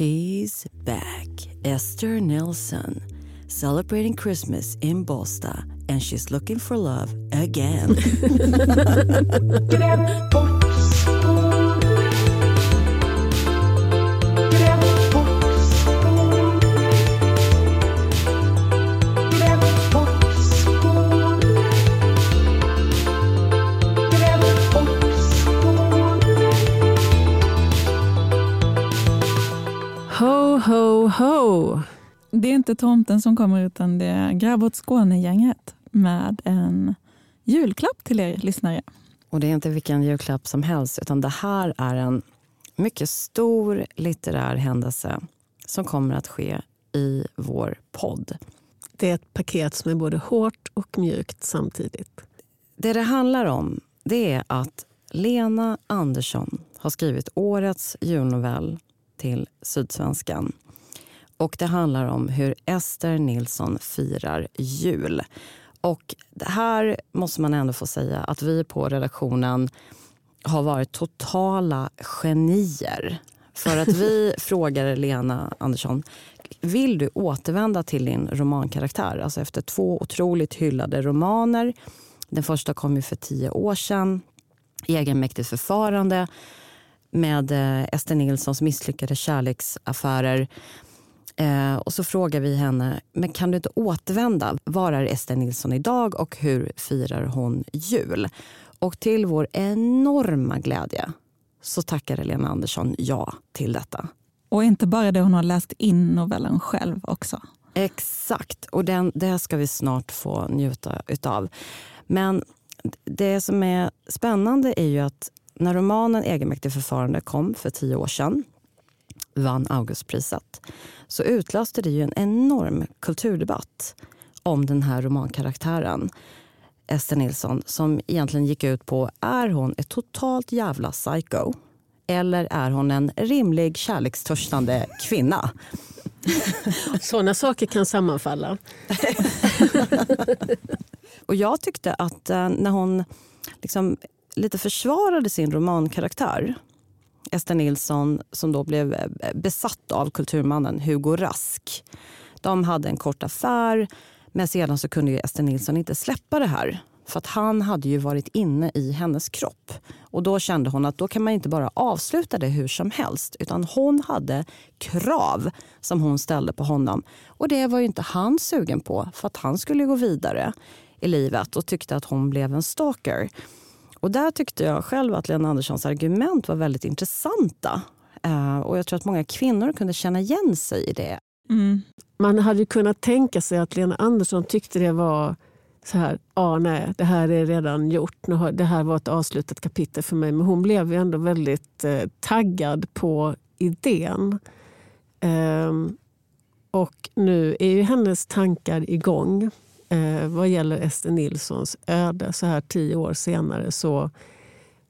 She's back, Ester Nilsson, celebrating Christmas in Båstad, and she's looking for love again. Ho, ho! Det är inte tomten som kommer utan det är Grävbåt Skåne-gänget med en julklapp till er lyssnare. Och det är inte vilken julklapp som helst utan det här är en mycket stor litterär händelse som kommer att ske i vår podd. Det är ett paket som är både hårt och mjukt samtidigt. Det handlar om det är att Lena Andersson har skrivit årets julnovell till Sydsvenskan. Och det handlar om hur Ester Nilsson firar jul. Och här måste man ändå få säga att vi på redaktionen har varit totala genier. För att vi frågade Lena Andersson, vill du återvända till din romankaraktär? Alltså efter 2 otroligt hyllade romaner. Den första kom ju för 10 år sedan. Egenmäktigt förfarande. Med Ester Nilssons misslyckade kärleksaffärer. Och så frågar vi henne, men kan du inte återvända? Var är Ester Nilsson idag och hur firar hon jul? Och till vår enorma glädje så tackar Lena Andersson ja till detta. Och inte bara det, hon har läst in novellen själv också. Exakt, och det ska vi snart få njuta utav. Men det som är spännande är ju att när romanen Egenmäktigt förfarande kom för 10 år sedan, vann Augustpriset, så utlöste det ju en enorm kulturdebatt om den här romankaraktären, Ester Nilsson, som egentligen gick ut på, är hon ett totalt jävla psycho? Eller är hon en rimlig, kärlekstörstande kvinna? Sådana saker kan sammanfalla. Och jag tyckte att när hon liksom lite försvarade sin romankaraktär, Ester Nilsson, som då blev besatt av kulturmannen Hugo Rask. De hade en kort affär, men sedan så kunde ju Ester Nilsson inte släppa det här. För att han hade ju varit inne i hennes kropp. Och då kände hon att då kan man inte bara avsluta det hur som helst. Utan hon hade krav som hon ställde på honom. Och det var ju inte han sugen på, för att han skulle gå vidare i livet och tyckte att hon blev en stalker. Och där tyckte jag själv att Lena Anderssons argument var väldigt intressanta. Och jag tror att många kvinnor kunde känna igen sig i det. Mm. Man hade kunnat tänka sig att Lena Andersson tyckte det var så här, nej, det här är redan gjort. Det här var ett avslutat kapitel för mig. Men hon blev ju ändå väldigt taggad på idén. Och nu är ju hennes tankar igång. Vad gäller Ester Nilssons öde så här 10 år senare, så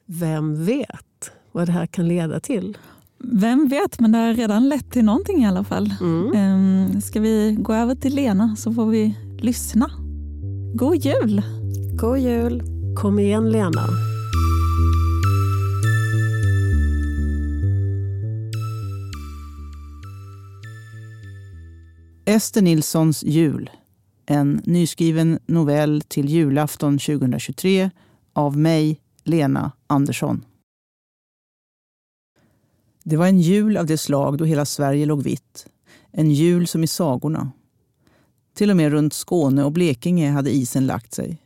vem vet vad det här kan leda till? Vem vet, men det har redan lett till någonting i alla fall. Ska vi gå över till Lena så får vi lyssna. God jul! God jul! Kom igen Lena! Ester Nilssons jul. En nyskriven novell till julafton 2023 av mig, Lena Andersson. Det var en jul av det slag då hela Sverige låg vitt. En jul som i sagorna. Till och med runt Skåne och Blekinge hade isen lagt sig.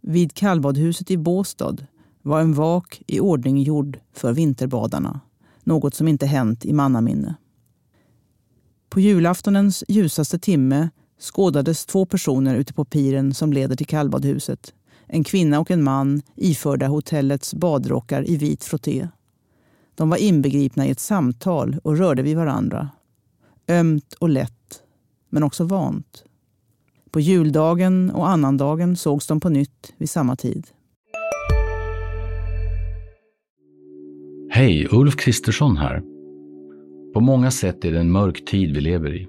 Vid kallbadhuset i Båstad var en vak i ordning gjord för vinterbadarna. Något som inte hänt i mannaminne. På julaftonens ljusaste timme skådades 2 personer ute på piren som leder till kallbadhuset. En kvinna och en man iförda hotellets badrockar i vit frotté. De var inbegripna i ett samtal och rörde vid varandra. Ömt och lätt, men också vant. På juldagen och annandagen sågs de på nytt vid samma tid. Hej, Ulf Kristersson här. På många sätt är det en mörk tid vi lever i.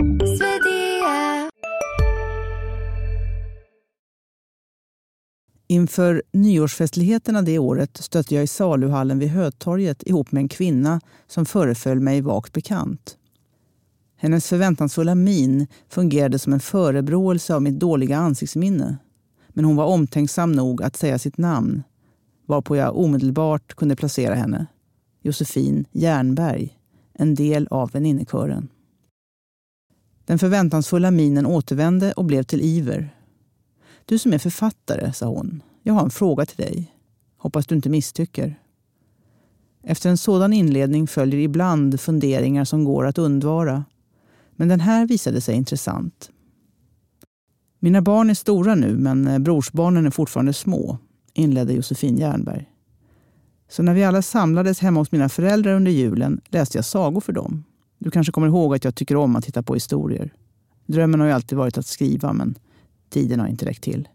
Inför nyårsfestligheterna det året stötte jag i saluhallen vid Hötorget ihop med en kvinna som föreföll mig vagt bekant. Hennes förväntansfulla min fungerade som en förebråelse av mitt dåliga ansiktsminne. Men hon var omtänksam nog att säga sitt namn, varpå jag omedelbart kunde placera henne. Josefin Järnberg, en del av väninnekören. Den förväntansfulla minen återvände och blev till iver. Du som är författare, sa hon. Jag har en fråga till dig. Hoppas du inte misstycker. Efter en sådan inledning följer ibland funderingar som går att undvara. Men den här visade sig intressant. Mina barn är stora nu, men brorsbarnen är fortfarande små, inledde Josefin Järnberg. Så när vi alla samlades hemma hos mina föräldrar under julen läste jag sagor för dem. Du kanske kommer ihåg att jag tycker om att titta på historier. Drömmen har ju alltid varit att skriva, men tiden har inte räckt till.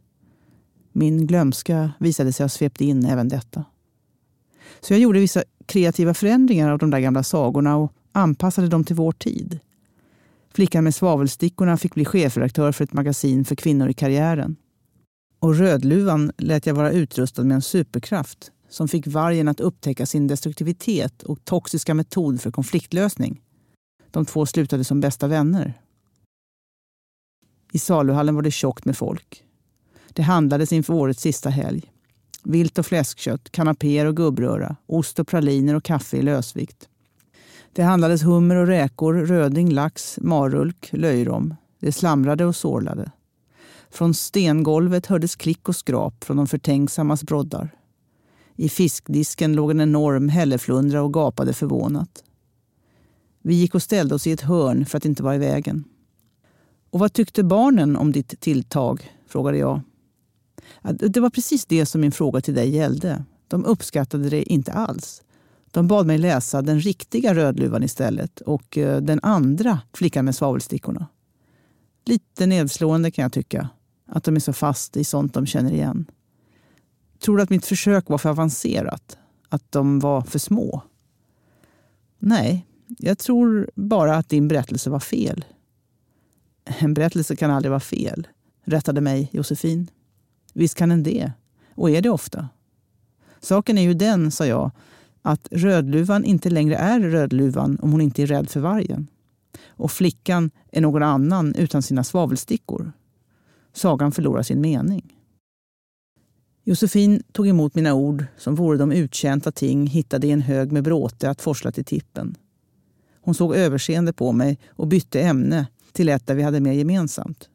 Min glömska visade sig ha svept in även detta. Så jag gjorde vissa kreativa förändringar av de där gamla sagorna och anpassade dem till vår tid. Flickan med svavelstickorna fick bli chefredaktör för ett magasin för kvinnor i karriären. Och Rödluvan lät jag vara utrustad med en superkraft som fick vargen att upptäcka sin destruktivitet och toxiska metod för konfliktlösning. De två slutade som bästa vänner. I saluhallen var det tjockt med folk. Det handlades inför årets sista helg. Vilt och fläskkött, kanapéer och gubbröra, ost och praliner och kaffe i lösvikt. Det handlades hummer och räkor, röding, lax, marulk, löjrom. Det slamrade och sorlade. Från stengolvet hördes klick och skrap från de förtänksammas broddar. I fiskdisken låg en enorm hälleflundra och gapade förvånat. Vi gick och ställde oss i ett hörn för att inte vara i vägen. Och vad tyckte barnen om ditt tilltag, frågade jag. Det var precis det som min fråga till dig gällde. De uppskattade det inte alls. De bad mig läsa den riktiga Rödluvan istället och den andra flickan med svavelstickorna. Lite nedslående kan jag tycka, att de är så fast i sånt de känner igen. Tror du att mitt försök var för avancerat? Att de var för små? Nej, jag tror bara att din berättelse var fel. En berättelse kan aldrig vara fel, rättade mig Josefin. Visst kan den det, och är det ofta. Saken är ju den, sa jag, att Rödluvan inte längre är Rödluvan om hon inte är rädd för vargen. Och flickan är någon annan utan sina svavelstickor. Sagan förlorar sin mening. Josefin tog emot mina ord som vore de uttjänta ting hittade i en hög med bråte att forsla till tippen. Hon såg överseende på mig och bytte ämne till ett där vi hade mer gemensamt.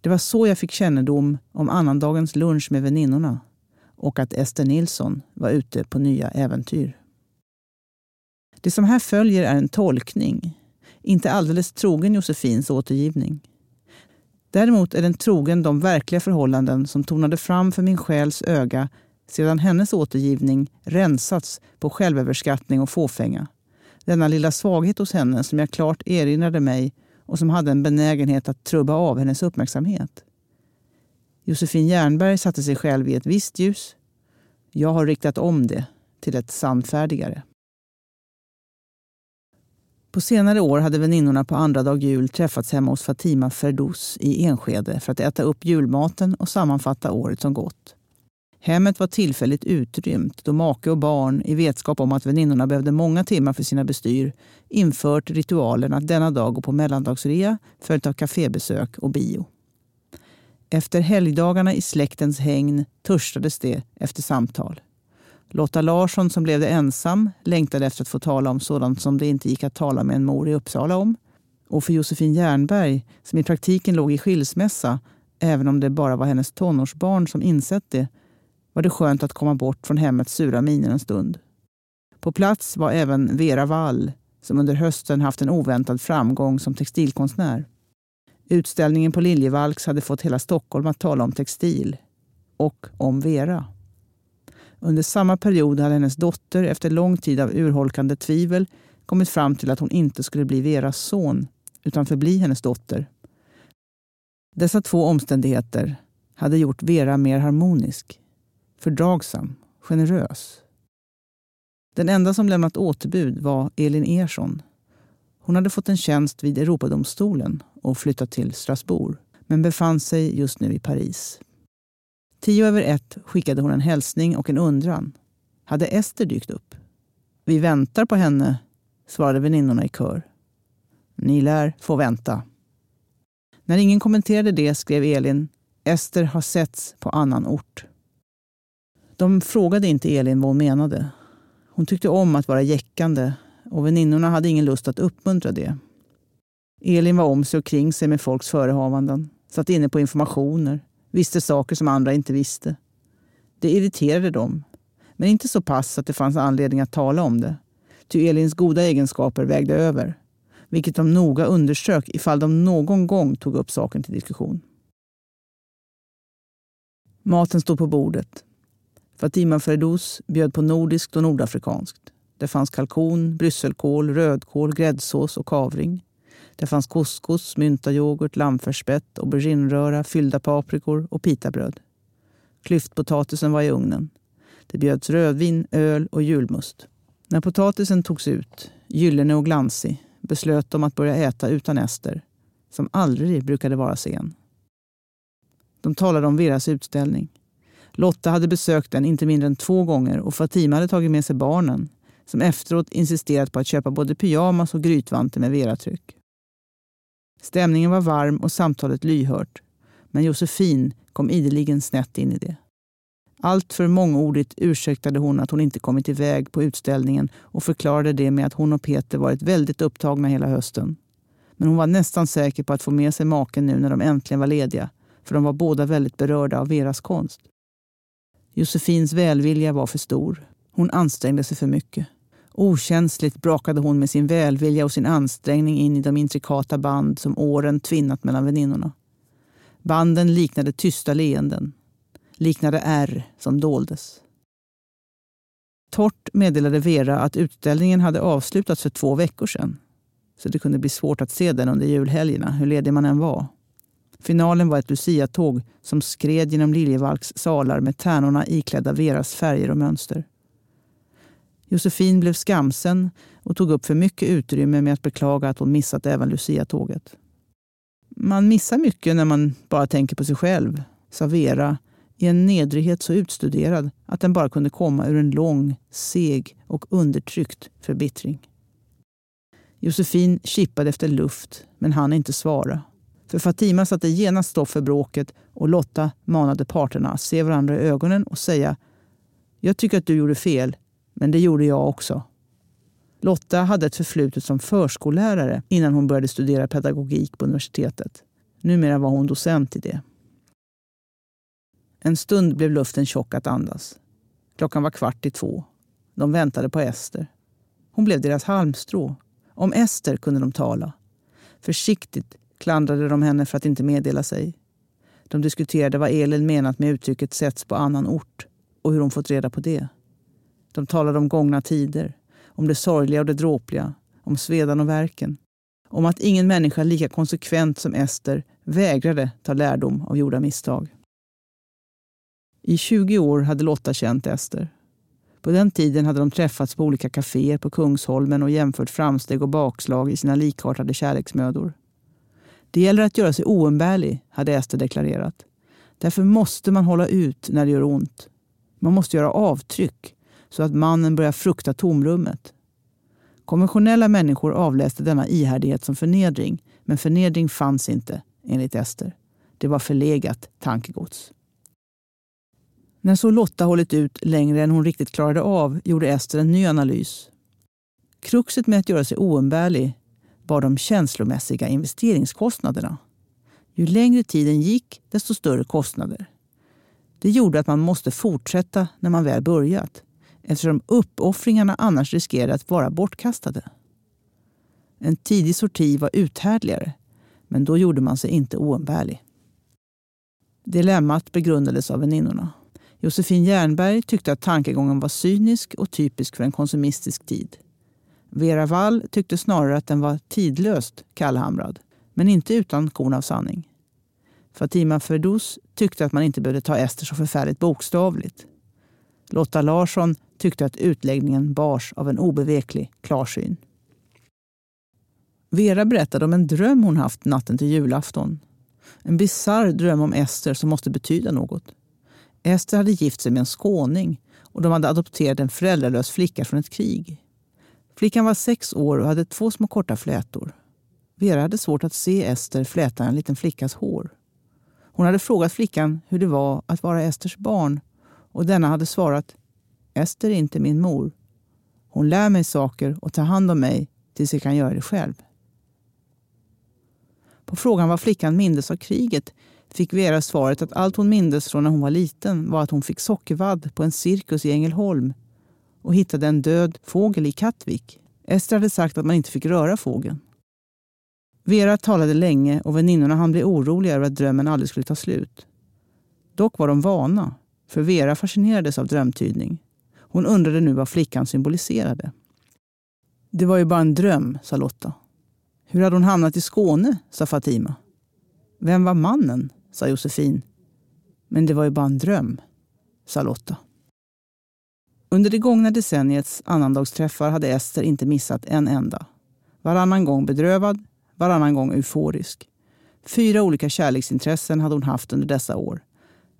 Det var så jag fick kännedom om annandagens lunch med väninnorna och att Ester Nilsson var ute på nya äventyr. Det som här följer är en tolkning, inte alldeles trogen Josefins återgivning. Däremot är den trogen de verkliga förhållanden som tonade fram för min själs öga sedan hennes återgivning rensats på självöverskattning och fåfänga. Denna lilla svaghet hos henne som jag klart erinrade mig och som hade en benägenhet att trubba av hennes uppmärksamhet. Josefin Järnberg satte sig själv i ett visst ljus. Jag har riktat om det till ett sannfärdigare. På senare år hade väninnorna på andra dag jul träffats hemma hos Fatima Ferdos i Enskede för att äta upp julmaten och sammanfatta året som gått. Hemmet var tillfälligt utrymt då make och barn i vetskap om att väninnorna behövde många timmar för sina bestyr infört ritualen att denna dag gå på mellandagsrea, följt av kafébesök och bio. Efter helgdagarna i släktens hägn törstades det efter samtal. Lotta Larsson som blev det ensam längtade efter att få tala om sådant som det inte gick att tala med en mor i Uppsala om. Och för Josefin Järnberg som i praktiken låg i skilsmässa, även om det bara var hennes tonårsbarn som insett det, var det skönt att komma bort från hemmets sura miner en stund. På plats var även Vera Wall som under hösten haft en oväntad framgång som textilkonstnär. Utställningen på Liljevalchs hade fått hela Stockholm att tala om textil och om Vera. Under samma period hade hennes dotter efter lång tid av urholkande tvivel kommit fram till att hon inte skulle bli Veras son utan förbli hennes dotter. Dessa två omständigheter hade gjort Vera mer harmonisk, fördragsam, generös. Den enda som lämnat återbud var Elin Ersson. Hon hade fått en tjänst vid Europadomstolen och flyttat till Strasbourg, men befann sig just nu i Paris. 1:10 skickade hon en hälsning och en undran. Hade Ester dykt upp? Vi väntar på henne, svarade väninnorna i kör. Ni lär få vänta. När ingen kommenterade det skrev Elin, Ester har setts på annan ort. De frågade inte Elin vad hon menade. Hon tyckte om att vara jäckande och väninnorna hade ingen lust att uppmuntra det. Elin var om sig och kring sig med folks förehavanden, satt inne på informationer, visste saker som andra inte visste. Det irriterade dem, men inte så pass att det fanns anledning att tala om det, ty Elins goda egenskaper vägde över, vilket de noga undersök ifall de någon gång tog upp saken till diskussion. Maten stod på bordet. Fatima Ferdos bjöd på nordiskt och nordafrikanskt. Det fanns kalkon, brysselkål, rödkål, gräddsås och kavring. Det fanns couscous, myntayoghurt, lammfärsspett, auberginröra, fyllda paprikor och pitabröd. Klyftpotatisen var i ugnen. Det bjöds rödvin, öl och julmust. När potatisen togs ut, gyllene och glansig, beslöt de att börja äta utan Ester, som aldrig brukade vara sen. De talade om Veras utställning. Lotta hade besökt den inte mindre än 2 gånger och Fatima hade tagit med sig barnen, som efteråt insisterat på att köpa både pyjamas och grytvanter med Vera-tryck. Stämningen var varm och samtalet lyhört, men Josefin kom ideligen snett in i det. Allt för mångordigt ursäktade hon att hon inte kommit iväg på utställningen och förklarade det med att hon och Peter varit väldigt upptagna hela hösten. Men hon var nästan säker på att få med sig maken nu när de äntligen var lediga, för de var båda väldigt berörda av Veras konst. Josefins välvilja var för stor. Hon ansträngde sig för mycket. Okänsligt brakade hon med sin välvilja och sin ansträngning in i de intrikata band som åren tvinnat mellan väninnorna. Banden liknade tysta leenden. Liknade ärr som doldes. Torrt meddelade Vera att utställningen hade avslutats för 2 veckor sedan. Så det kunde bli svårt att se den under julhelgerna, hur ledig man än var. Finalen var ett Lucia-tåg som skred genom Liljevalchs salar med tärnorna iklädda Veras färger och mönster. Josefin blev skamsen och tog upp för mycket utrymme med att beklaga att hon missat även Lucia-tåget. Man missar mycket när man bara tänker på sig själv, sa Vera i en nedrighet så utstuderad att den bara kunde komma ur en lång, seg och undertryckt förbittring. Josefin kippade efter luft men hann inte svara. För Fatima satte genast stopp för bråket och Lotta manade parterna att se varandra i ögonen och säga Jag tycker att du gjorde fel, men det gjorde jag också. Lotta hade ett förflutet som förskollärare innan hon började studera pedagogik på universitetet. Numera var hon docent i det. En stund blev luften tjock att andas. Klockan var 1:15. De väntade på Ester. Hon blev deras halmstrå. Om Ester kunde de tala. Försiktigt klandrade de henne för att inte meddela sig. De diskuterade vad Elin menat med uttrycket sätts på annan ort och hur hon fått reda på det. De talade om gångna tider, om det sorgliga och det dråpliga, om svedan och verken. Om att ingen människa lika konsekvent som Ester vägrade ta lärdom av gjorda misstag. I 20 år hade Lotta känt Ester. På den tiden hade de träffats på olika kaféer på Kungsholmen och jämfört framsteg och bakslag i sina likartade kärleksmödor. Det gäller att göra sig oumbärlig, hade Ester deklarerat. Därför måste man hålla ut när det gör ont. Man måste göra avtryck så att mannen börjar frukta tomrummet. Konventionella människor avläste denna ihärdighet som förnedring, men förnedring fanns inte, enligt Ester. Det var förlegat tankegods. När så Lotta hållit ut längre än hon riktigt klarade av gjorde Ester en ny analys. Kruxet med att göra sig oumbärlig var de känslomässiga investeringskostnaderna. Ju längre tiden gick, desto större kostnader. Det gjorde att man måste fortsätta när man väl börjat, eftersom uppoffringarna annars riskerade att vara bortkastade. En tidig sorti var uthärdligare, men då gjorde man sig inte oumbärlig. Dilemmat begrundades av väninnorna. Josefin Järnberg tyckte att tankegången var cynisk och typisk för en konsumistisk tid. Vera Wall tyckte snarare att den var tidlöst kallhamrad, men inte utan korn av sanning. Fatima Ferdos tyckte att man inte behövde ta Ester så förfärligt bokstavligt. Lotta Larsson tyckte att utläggningen bars av en obeveklig klarsyn. Vera berättade om en dröm hon haft natten till julafton. En bizarr dröm om Ester som måste betyda något. Ester hade gift sig med en skåning och de hade adopterat en föräldralös flicka från ett krig. Flickan var 6 år och hade 2 små korta flätor. Vera hade svårt att se Ester fläta en liten flickas hår. Hon hade frågat flickan hur det var att vara Esters barn och denna hade svarat: Ester är inte min mor. Hon lär mig saker och tar hand om mig tills jag kan göra det själv. På frågan vad flickan mindes av kriget fick Vera svaret att allt hon mindes från när hon var liten var att hon fick sockervadd på en cirkus i Ängelholm och hittade en död fågel i Katvik. Ester hade sagt att man inte fick röra fågeln. Vera talade länge och väninnorna hann bli oroliga över att drömmen aldrig skulle ta slut. Dock var de vana, för Vera fascinerades av drömtydning. Hon undrade nu vad flickan symboliserade. Det var ju bara en dröm, sa Lotta. Hur hade hon hamnat i Skåne, sa Fatima. Vem var mannen, sa Josefin. Men det var ju bara en dröm, sa Lotta. Under det gångna decenniets annandagsträffar hade Ester inte missat en enda. Varannan gång bedrövad, varannan gång euforisk. 4 olika kärleksintressen hade hon haft under dessa år.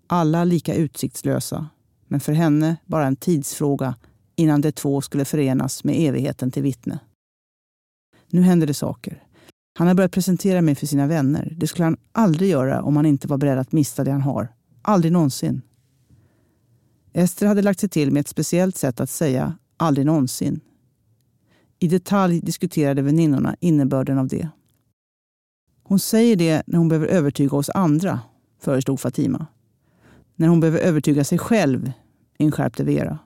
Alla lika utsiktslösa, men för henne bara en tidsfråga innan de 2 skulle förenas med evigheten till vittne. Nu händer det saker. Han har börjat presentera mig för sina vänner. Det skulle han aldrig göra om han inte var beredd att mista det han har. Aldrig någonsin. Ester hade lagt sig till med ett speciellt sätt att säga aldrig någonsin. I detalj diskuterade väninnorna innebörden av det. Hon säger det när hon behöver övertyga oss andra, föreslog Fatima. När hon behöver övertyga sig själv, inskärpte Vera.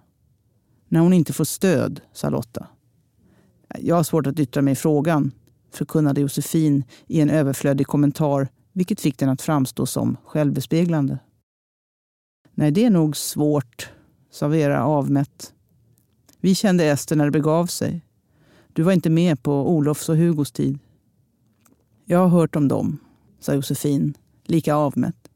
När hon inte får stöd, sa Lotta. Jag har svårt att yttra mig i frågan, förkunnade Josefin i en överflödig kommentar, vilket fick den att framstå som självbespeglande. Nej, det är nog svårt, sa Vera avmätt. Vi kände Ester när det begav sig. Du var inte med på Olofs och Hugos tid. Jag har hört om dem, sa Josefin, lika avmätt.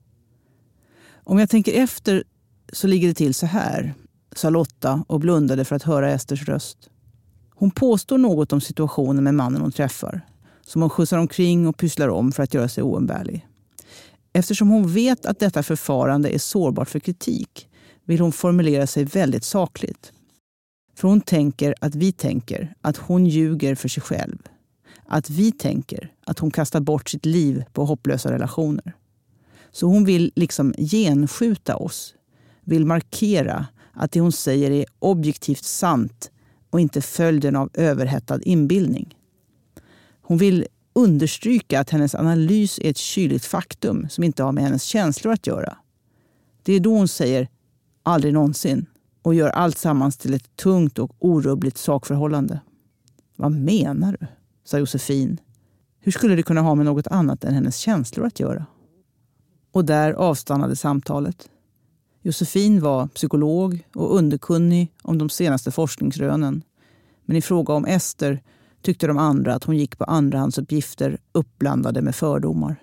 Om jag tänker efter så ligger det till så här, sa Lotta och blundade för att höra Esters röst. Hon påstår något om situationen med mannen hon träffar, som hon skjutsar omkring och pysslar om för att göra sig oumbärlig. Eftersom hon vet att detta förfarande är sårbart för kritik vill hon formulera sig väldigt sakligt. För hon tänker att vi tänker att hon ljuger för sig själv. Att vi tänker att hon kastar bort sitt liv på hopplösa relationer. Så hon vill liksom genskjuta oss. Vill markera att det hon säger är objektivt sant och inte följden av överhettad inbildning. Hon vill understryka att hennes analys är ett kyligt faktum som inte har med hennes känslor att göra. Det är då hon säger aldrig någonsin och gör allt sammans till ett tungt och orubbligt sakförhållande. Vad menar du? Sa Josefin. Hur skulle det kunna ha med något annat än hennes känslor att göra? Och där avstannade samtalet. Josefin var psykolog och underkunnig om de senaste forskningsrönen. Men i fråga om Ester tyckte de andra att hon gick på andrahandsuppgifter uppblandade med fördomar.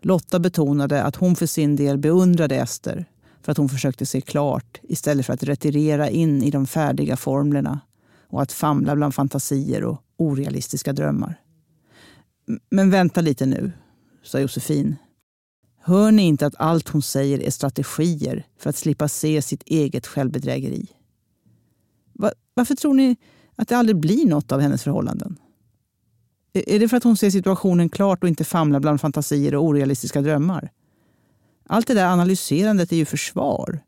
Lotta betonade att hon för sin del beundrade Ester för att hon försökte se klart istället för att retirera in i de färdiga formlerna och att famla bland fantasier och orealistiska drömmar. Men vänta lite nu, sa Josefin. Hör ni inte att allt hon säger är strategier för att slippa se sitt eget självbedrägeri? Varför tror ni att det aldrig blir något av hennes förhållanden? Är det för att hon ser situationen klart och inte famlar bland fantasier och orealistiska drömmar? Allt det där analyserandet är ju försvar.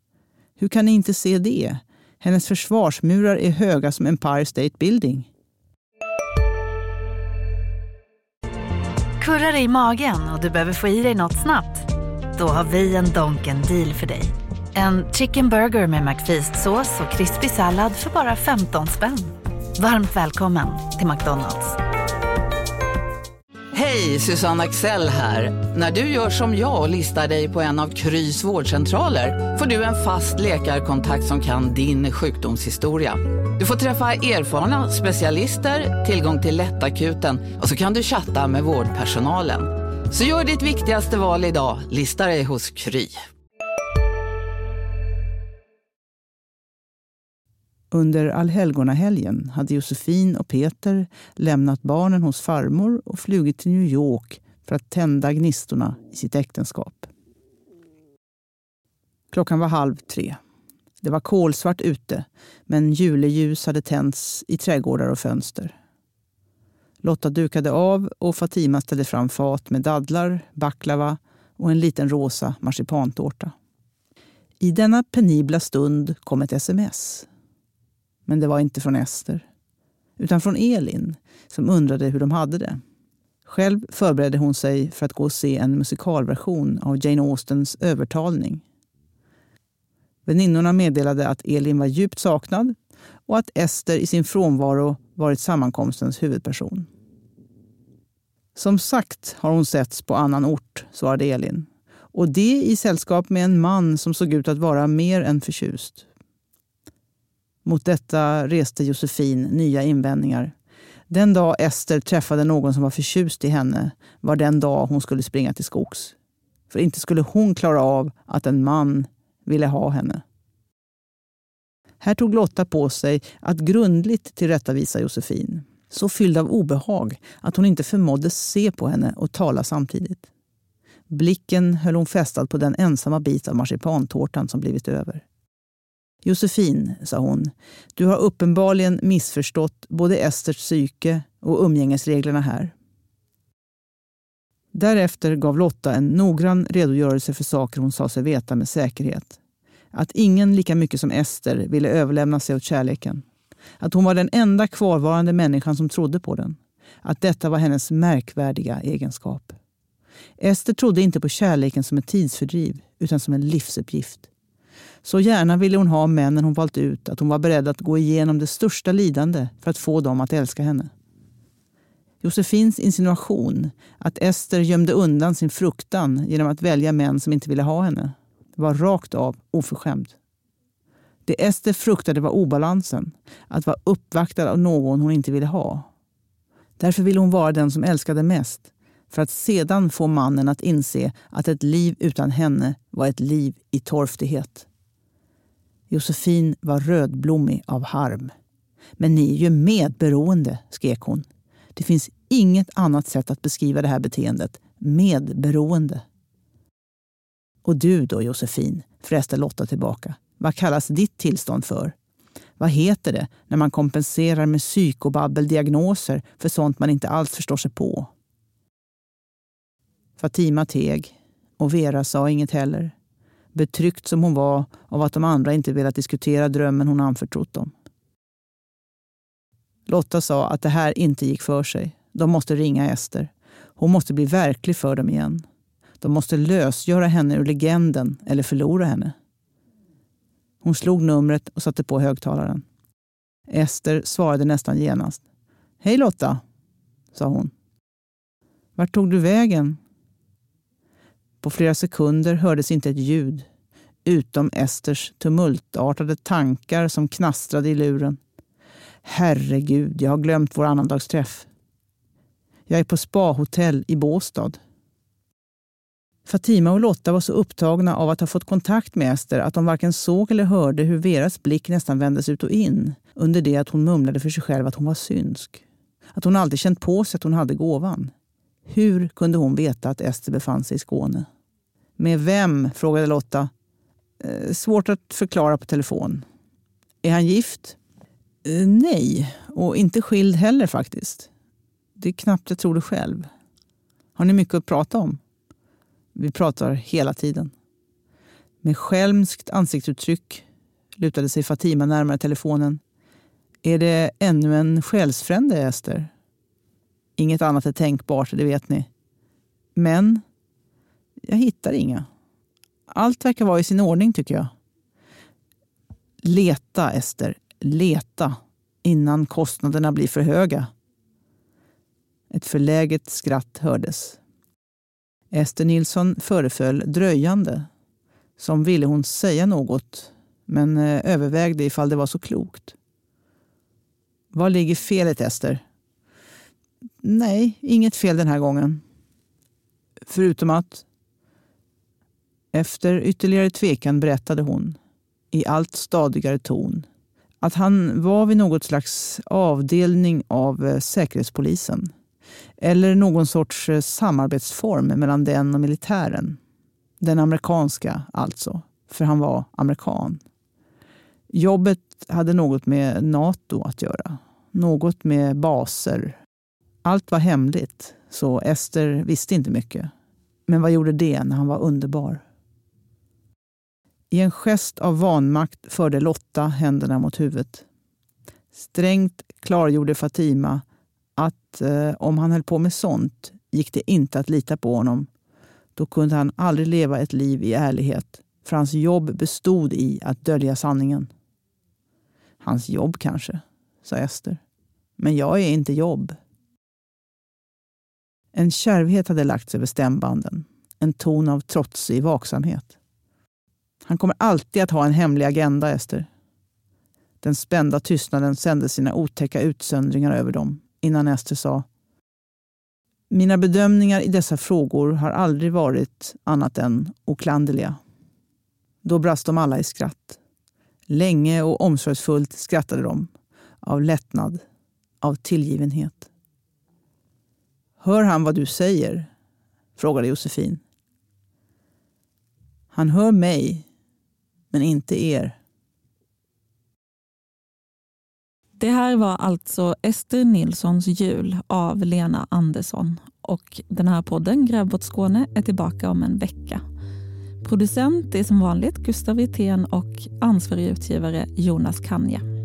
Hur kan ni inte se det? Hennes försvarsmurar är höga som Empire State Building. Kurrar i magen och du behöver få i dig något snabbt? Då har vi en Donken deal för dig. En chicken burger med McFeast-sås och krispig sallad för bara 15 spänn. Varmt välkommen till McDonalds. Hej, Susanne Axel här. När du gör som jag och listar dig på en av Krys vårdcentraler får du en fast läkarkontakt som kan din sjukdomshistoria. Du får träffa erfarna specialister, tillgång till lättakuten och så kan du chatta med vårdpersonalen. Så gör ditt viktigaste val idag, listar dig hos Kry. Under allhelgonahelgen hade Josefin och Peter lämnat barnen hos farmor och flugit till New York för att tända gnistorna i sitt äktenskap. Klockan var 2:30. Det var kolsvart ute, men juleljus hade tänts i trädgårdar och fönster. Lotta dukade av och Fatima ställde fram fat med dadlar, baklava och en liten rosa marsipantårta. I denna penibla stund kom ett sms. Men det var inte från Ester, utan från Elin som undrade hur de hade det. Själv förberedde hon sig för att gå och se en musikalversion av Jane Austens Övertalning. Väninnorna meddelade att Elin var djupt saknad och att Ester i sin frånvaro varit sammankomstens huvudperson. Som sagt har hon setts på annan ort, svarade Elin. Och det i sällskap med en man som såg ut att vara mer än förtjust. Mot detta reste Josefin nya invändningar. Den dag Ester träffade någon som var förtjust i henne var den dag hon skulle springa till skogs. För inte skulle hon klara av att en man ville ha henne. Här tog Lotta på sig att grundligt tillrättavisa Josefin. Så fylld av obehag att hon inte förmådde se på henne och tala samtidigt. Blicken höll hon fästad på den ensamma bit av marsipantårtan som blivit över. Josefin, sa hon, du har uppenbarligen missförstått både Esters psyke och umgängesreglerna här. Därefter gav Lotta en noggrann redogörelse för saker hon sa sig veta med säkerhet. Att ingen lika mycket som Ester ville överlämna sig åt kärleken. Att hon var den enda kvarvarande människan som trodde på den. Att detta var hennes märkvärdiga egenskap. Ester trodde inte på kärleken som ett tidsfördriv utan som en livsuppgift. Så gärna ville hon ha männen hon valt ut att hon var beredd att gå igenom det största lidande för att få dem att älska henne. Josefins insinuation att Ester gömde undan sin fruktan genom att välja män som inte ville ha henne var rakt av oförskämd. Det Ester fruktade var obalansen, att vara uppvaktad av någon hon inte ville ha. Därför ville hon vara den som älskade mest, för att sedan få mannen att inse att ett liv utan henne var ett liv i torftighet. Josefin var rödblommig av harm. Men ni är ju medberoende, skrek hon. Det finns inget annat sätt att beskriva det här beteendet. Medberoende. Och du då, Josefin, fräste Lotta tillbaka. Vad kallas ditt tillstånd för? Vad heter det när man kompenserar med psykobabbeldiagnoser för sånt man inte alls förstår sig på? Fatima teg och Vera sa inget heller. Betryckt som hon var av att de andra inte velat diskutera drömmen hon anförtrott dem. Lotta sa att det här inte gick för sig. De måste ringa Ester. Hon måste bli verklig för dem igen. De måste lösgöra henne ur legenden eller förlora henne. Hon slog numret och satte på högtalaren. Ester svarade nästan genast. Hej Lotta, sa hon. Vart tog du vägen? På flera sekunder hördes inte ett ljud, utom Esters tumultartade tankar som knastrade i luren. Herregud, jag har glömt vår annandagsträff. Jag är på spahotell i Båstad. Fatima och Lotta var så upptagna av att ha fått kontakt med Ester att de varken såg eller hörde hur Veras blick nästan vändes ut och in under det att hon mumlade för sig själv att hon var synsk. Att hon aldrig känt på sig att hon hade gåvan. Hur kunde hon veta att Ester befann sig i Skåne? Med vem? Frågade Lotta. Svårt att förklara på telefon. Är han gift? Nej, och inte skild heller faktiskt. Det är knappt jag tror det själv. Har ni mycket att prata om? Vi pratar hela tiden. Med skälmskt ansiktsuttryck lutade sig Fatima närmare telefonen. Är det ännu en själsfrände, Ester? Inget annat är tänkbart, det vet ni. Men jag hittar inga. Allt verkar vara i sin ordning, tycker jag. Leta, Ester. Leta innan kostnaderna blir för höga. Ett förläget skratt hördes. Ester Nilsson föreföll dröjande. Som ville hon säga något, men övervägde ifall det var så klokt. Var ligger felet, Ester? Nej, inget fel den här gången. Förutom att... Efter ytterligare tvekan berättade hon, i allt stadigare ton, att han var vid något slags avdelning av säkerhetspolisen. Eller någon sorts samarbetsform mellan den och militären. Den amerikanska alltså, för han var amerikan. Jobbet hade något med NATO att göra. Något med baser. Allt var hemligt, så Ester visste inte mycket. Men vad gjorde det när han var underbar? I en gest av vanmakt förde Lotta händerna mot huvudet. Strängt klargjorde Fatima att om han höll på med sånt gick det inte att lita på honom. Då kunde han aldrig leva ett liv i ärlighet, för hans jobb bestod i att dölja sanningen. Hans jobb kanske, sa Ester. Men jag är inte jobb. En kärvhet hade lagt sig över stämbanden. En ton av trotsig vaksamhet. Han kommer alltid att ha en hemlig agenda, Ester. Den spända tystnaden sände sina otäcka utsöndringar över dem, innan Ester sa: Mina bedömningar i dessa frågor har aldrig varit annat än oklanderliga. Då brast de alla i skratt. Länge och omsorgsfullt skrattade de, av lättnad, av tillgivenhet. Hör han vad du säger? Frågade Josefin. Han hör mig, men inte er. Det här var alltså Ester Nilssons jul av Lena Andersson. Och den här podden, Grävbåt Skåne, är tillbaka om en vecka. Producent är som vanligt Gustav Wittén och ansvarig utgivare Jonas Kanya.